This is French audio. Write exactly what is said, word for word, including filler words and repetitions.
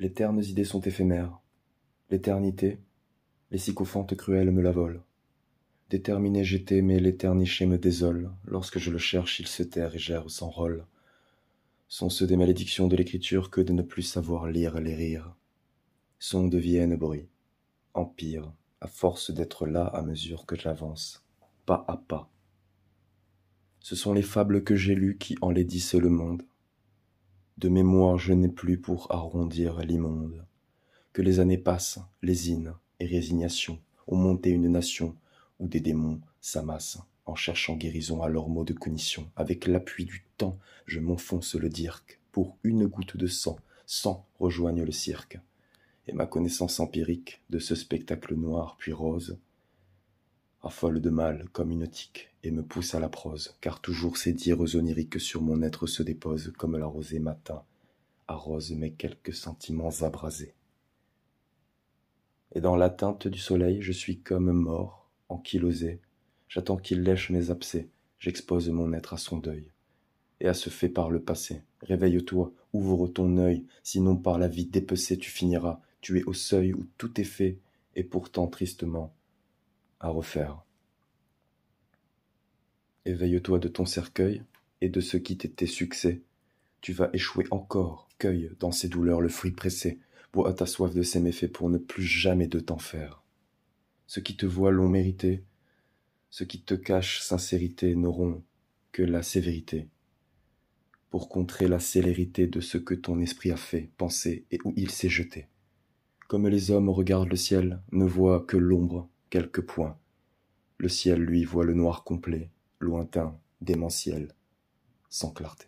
Les ternes idées sont éphémères. L'éternité, les sycophantes cruelles me la volent. Déterminé j'étais, mais l'éterniché me désole. Lorsque je le cherche, il se terre et gerbe sans rôle. Sont ceux des malédictions de l'écriture que de ne plus savoir lire les rires. Sons de Vienne bruit, empire, à force d'être là à mesure que j'avance, pas à pas. Ce sont les fables que j'ai lues qui enlaidissent le monde. De mémoire je n'ai plus pour arrondir l'immonde. Que les années passent, lésine et résignation ont monté une nation où des démons s'amassent en cherchant guérison à leurs maux de cognition. Avec l'appui du temps, je m'enfonce le dirk pour une goutte de sang, sang rejoigne le cirque. Et ma connaissance empirique de ce spectacle noir puis rose affole de mal comme une tique et me pousse à la prose, car toujours ces dires oniriques sur mon être se déposent comme la rosée matin arrose mes quelques sentiments abrasés. Et dans l'atteinte du soleil, je suis comme mort, ankylosé. J'attends qu'il lèche mes abcès, j'expose mon être à son deuil. Et à ce fait par le passé, réveille-toi, ouvre ton œil, sinon par la vie dépecée tu finiras, tu es au seuil où tout est fait, et pourtant tristement à refaire. Éveille-toi de ton cercueil, et de ce qui t'était succès. Tu vas échouer encore, cueille dans ses douleurs le fruit pressé. Bois à ta soif de ces méfaits pour ne plus jamais de t'en faire. Ceux qui te voient l'ont mérité, ceux qui te cachent sincérité n'auront que la sévérité. Pour contrer la célérité de ce que ton esprit a fait, pensé et où il s'est jeté. Comme les hommes regardent le ciel, ne voient que l'ombre, quelques points. Le ciel, lui, voit le noir complet, lointain, démentiel, sans clarté.